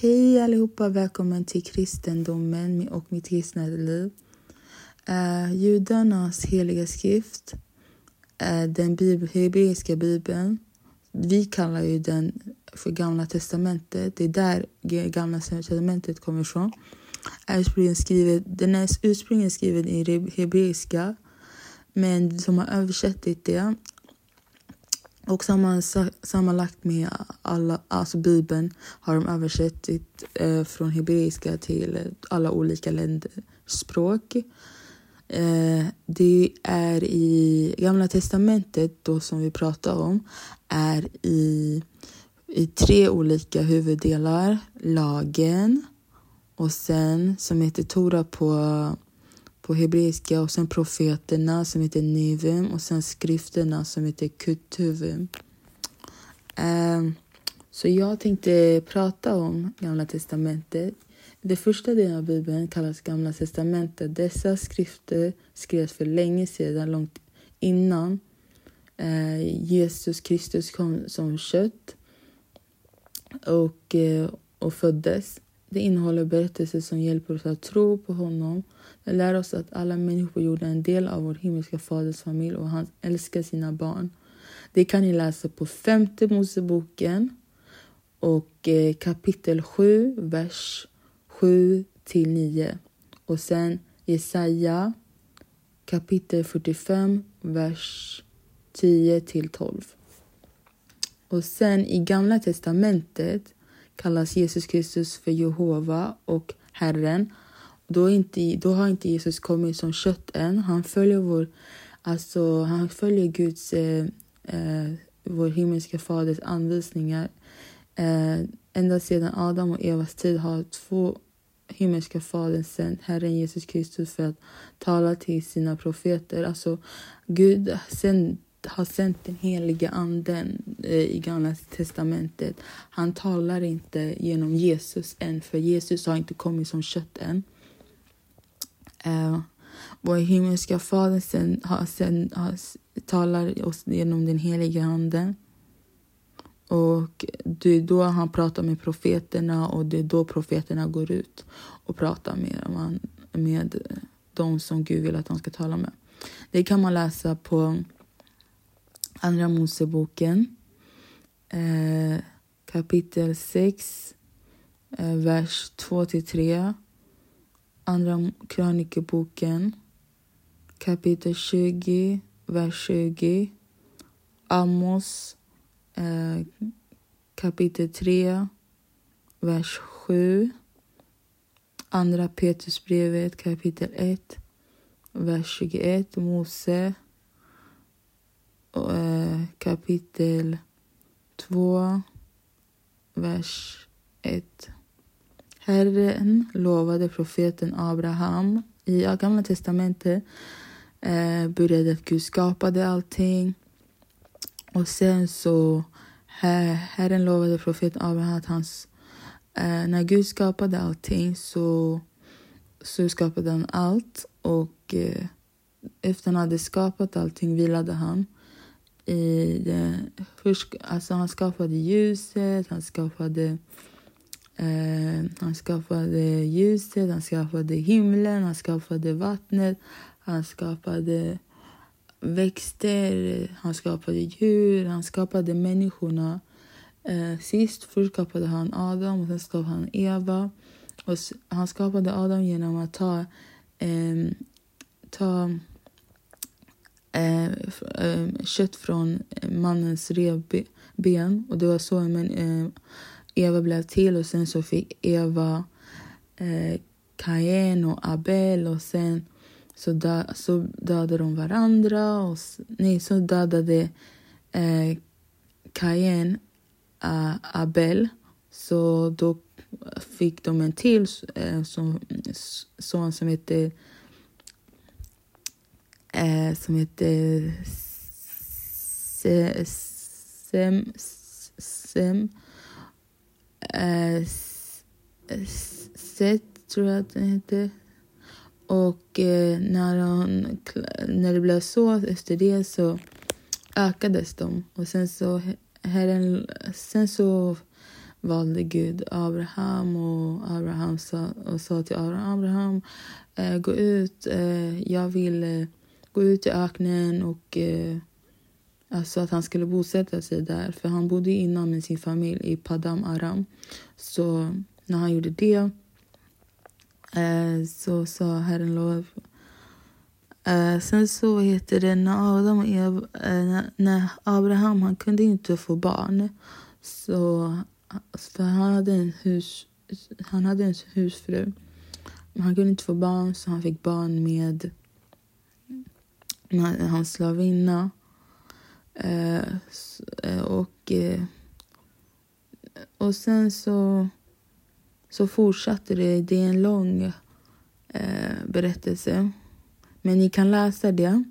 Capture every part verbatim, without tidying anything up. Hej allihopa, välkommen till kristendomen och mitt kristna liv. Uh, judarnas heliga skrift, uh, den bibel, hebreiska bibeln, vi kallar ju den för Gamla testamentet. Det är där Gamla testamentet kommer ifrån. Ursprungligen skrivet, den är ursprungligen skriven i hebreiska, men som har översättit det och sammanlagt med alla, alltså Bibeln har de översatt eh, från hebreiska till alla olika länders språk. Eh, det är i Gamla testamentet då som vi pratar om är i, i tre olika huvuddelar. Lagen och sen som heter Tora på... på hebreiska och sen profeterna som heter Nivim och sen skrifterna som heter Kutuvim. Um, så jag tänkte prata om Gamla testamentet. Det första delen av Bibeln kallas Gamla testamentet. Dessa skrifter skrevs för länge sedan, långt innan uh, Jesus Kristus kom som kött och, uh, och föddes. Det innehåller berättelser som hjälper oss att tro på honom. Det lär oss att alla människor på jorden är en del av vår himmelska faders familj och han älskar sina barn. Det kan ni läsa på femte Moseboken och kapitel sju, vers sju till nio. Och sen Jesaja kapitel fyrtiofem, vers tio till tolv. Och sen i Gamla testamentet kallas Jesus Kristus för Jehova och Herren. Då, inte, då har inte Jesus kommit som kött än. Han följer, vår, alltså, han följer Guds, eh, eh, vår himmelska faders anvisningar. Eh, ända sedan Adam och Evas tid har två himmelska fader sänt Herren Jesus Kristus för att tala till sina profeter. Alltså Gud sänd, har sänt den heliga anden eh, i Gamla testamentet. Han talar inte genom Jesus än, för Jesus har inte kommit som kött än. Uh, vår himmelska fader sen, har, sen, har, talar oss genom den heliga anden, och det är då han pratar med profeterna, och det är då profeterna går ut och pratar med, man, med de som Gud vill att de ska tala med. Det kan man läsa på Andra Moseboken uh, kapitel sex, uh, vers två till tre. Andra krönikeboken, kapitel tjugo, vers tjugo. Amos, eh, kapitel tre, vers sju. Andra Petrusbrevet, kapitel ett, vers tjugoett. Mose, eh, kapitel två, vers ett. Herren lovade profeten Abraham. I Gamla testamentet eh, började att Gud skapade allting. Och sen så her, Herren lovade profeten Abraham att hans, eh, när Gud skapade allting så, så skapade han allt. Och eh, efter han hade skapat allting vilade han. I den, först, alltså han skapade ljuset, han skapade... Uh, han skapade ljuset, han skapade himlen, han skapade vattnet, han skapade växter, han skapade djur, han skapade människorna. Uh, sist först skapade han Adam och sen skapade han Eva. Och s- han skapade Adam genom att ta, um, ta uh, f- um, kött från mannens revben, och det var så men uh, Eva blev till, och sen så fick Eva eh, Kain och Abel, och sen så, da, så dödade de varandra. Och, nej, så dödade eh, Kain eh, Abel, så då fick de en till eh, som, son som heter eh, som heter Sem Sem, Sem Uh, Sett tror jag att den hette. Och uh, när, hon, när det blev så efter det så ökades de. Och sen så, herren, sen så valde Gud Abraham och, Abraham sa, och sa till Abraham, Abraham eh, gå ut, eh, jag vill eh, gå ut i öknen och eh, alltså att han skulle bosätta sig där. För han bodde innan med sin familj i Padam Aram. Så när han gjorde det eh, så sa Herren lov. Eh, sen så heter det när Adam och Eva, eh, när Abraham han kunde inte få barn. Så för han hade en hus han hade en husfru. Men han kunde inte få barn, så han fick barn med, med hans slavinna. Eh, och eh, och sen så så fortsatte det. Det är en lång eh, berättelse. Men ni kan läsa det.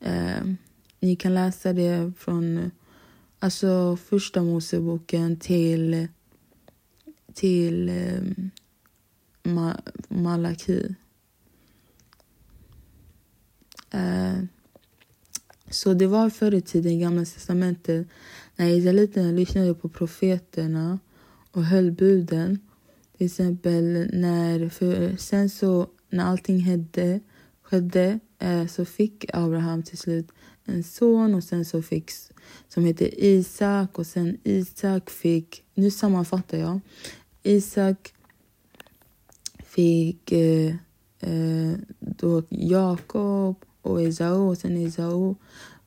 Eh, ni kan läsa det från alltså första Moseboken till till eh, Ma- Malaki. Eh, så det var förr i tiden i Gamla testamentet när israeliterna lyssnade på profeterna och höll buden. Till exempel när för, sen så när allting hände skedde eh, så fick Abraham till slut en son, och sen så fick som heter Isak, och sen Isak fick, nu sammanfattar jag, Isak fick eh, eh, då Jakob och Esau, och sen Esau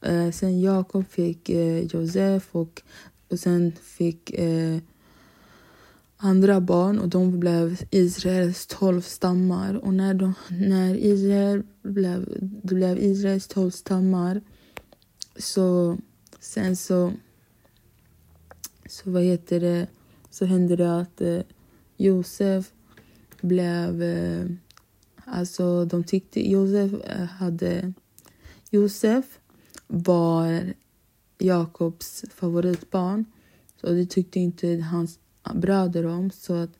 eh, sen Jakob fick eh, Josef och, och sen fick eh, andra barn, och de blev Israels tolv stammar. Och när, de, när Israel blev, det blev Israels tolv stammar, så sen så så vad heter det så hände det att eh, Josef blev eh, alltså de tyckte Josef hade Josef var Jakobs favoritbarn, så det tyckte inte hans bröder om, så att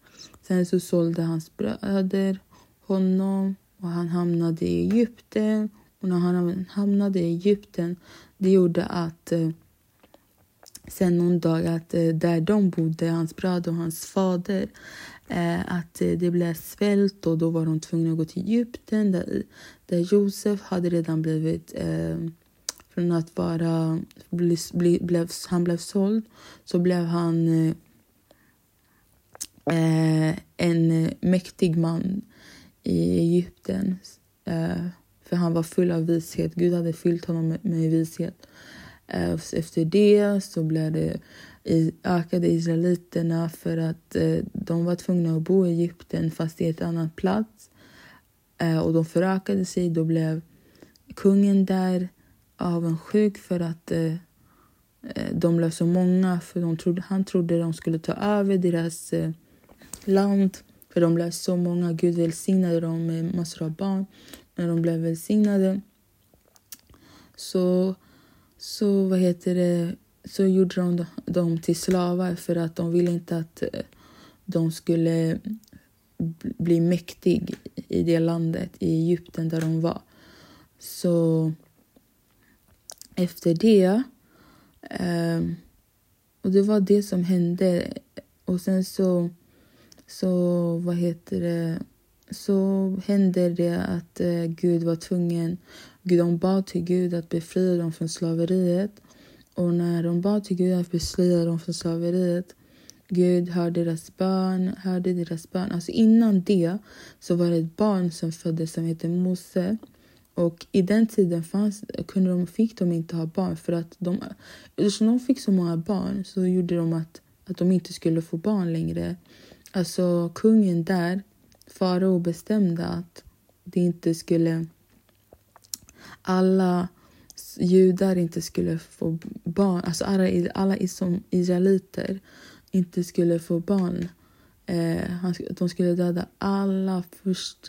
sen så sålde hans bröder honom och han hamnade i Egypten. Och när han hamnade i Egypten, det gjorde att eh, sen någon dag att eh, där de bodde, hans bröder och hans fader, eh, att eh, det blev svält, och då var de tvungna att gå till Egypten där, där Josef hade redan blivit eh, från att vara bli, bli, blev, han blev såld, så blev han eh, Eh, en mäktig man i Egypten, eh, för han var full av vishet. Gud hade fyllt honom med, med vishet. Eh, efter det så blev det i, ökade israeliterna, för att eh, de var tvungna att bo i Egypten fast i ett annat plats, eh, och de förökade sig. Då blev kungen där avundsjuk för att eh, de blev så många, för de trodde, han trodde de skulle ta över deras eh, land, för de blev så många. Gud välsignade dem med massor av barn. När de blev välsignade så så vad heter det så gjorde de dem till slavar, för att de ville inte att de skulle bli mäktig i det landet i Egypten där de var. Så efter det eh, och det var det som hände. Och sen så Så vad heter det? Så hände det att eh, Gud var tvungen. Gud, de bad till Gud att befria dem från slaveriet. Och när de bad till Gud att befria dem från slaveriet, Gud hörde deras barn, hörde deras barn. Alltså innan det så var det ett barn som föddes som heter Mose. Och i den tiden fanns, kunde de, fick de inte ha barn, för att de, eftersom de fick så många barn, så gjorde de att, att de inte skulle få barn längre. Alltså kungen där, farao, bestämde att det inte skulle, alla judar inte skulle få barn, alltså alla, alla som israeliter inte skulle få barn. Eh, de skulle döda alla först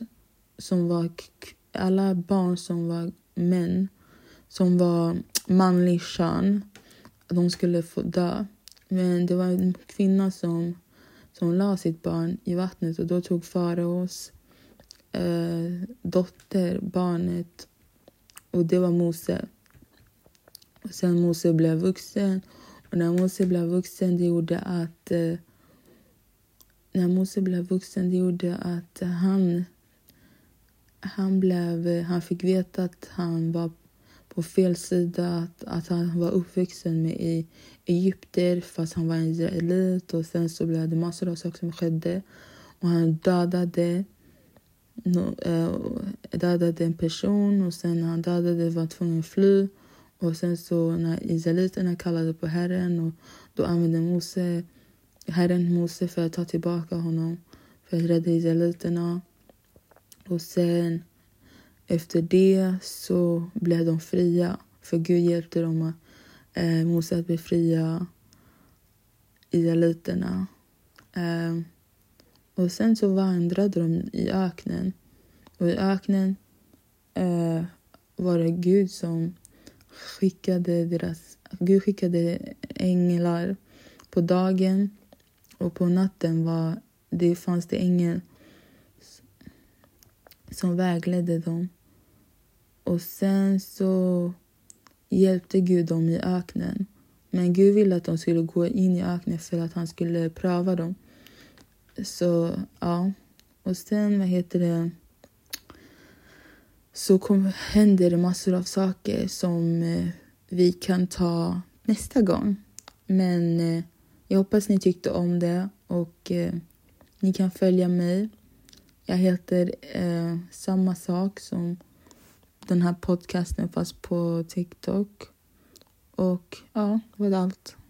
som var, alla barn som var män, som var manlig kön, de skulle få dö. Men det var en kvinna som som la sitt barn i vattnet, och då tog faraos eh, dotter barnet, och det var Mose. Och sen Mose blev vuxen, och när Mose blev vuxen, det gjorde att eh, när Mose blev vuxen, det gjorde att han, han, blev, han fick veta att han var på fel sida, att, att han var uppvuxen med i Egypter fast han var en israelit, och sen så blev det massor av saker som skedde och han dödade, dödade en person, och sen när han dödade var tvungen att fly, och sen så när israeliterna kallade på Herren, och då använde Mose Herren Mose för att ta tillbaka honom, för att rädda israeliterna. Och sen efter det så blev de fria, för Gud hjälpte dem, eh, Mose att befria israeliterna. Eh, och sen så vandrade de i öknen. Och i öknen eh, var det Gud som skickade deras... Gud skickade änglar på dagen, och på natten var, det fanns det ängel som vägledde dem. Och sen så hjälpte Gud dem i öknen. Men Gud ville att de skulle gå in i öknen för att han skulle pröva dem. Så ja. Och sen vad heter det. Så kom, händer det massor av saker som eh, vi kan ta nästa gång. Men eh, jag hoppas ni tyckte om det. Och eh, ni kan följa mig. Jag heter eh, samma sak som den här podcasten fast på TikTok. Och ja, det var allt.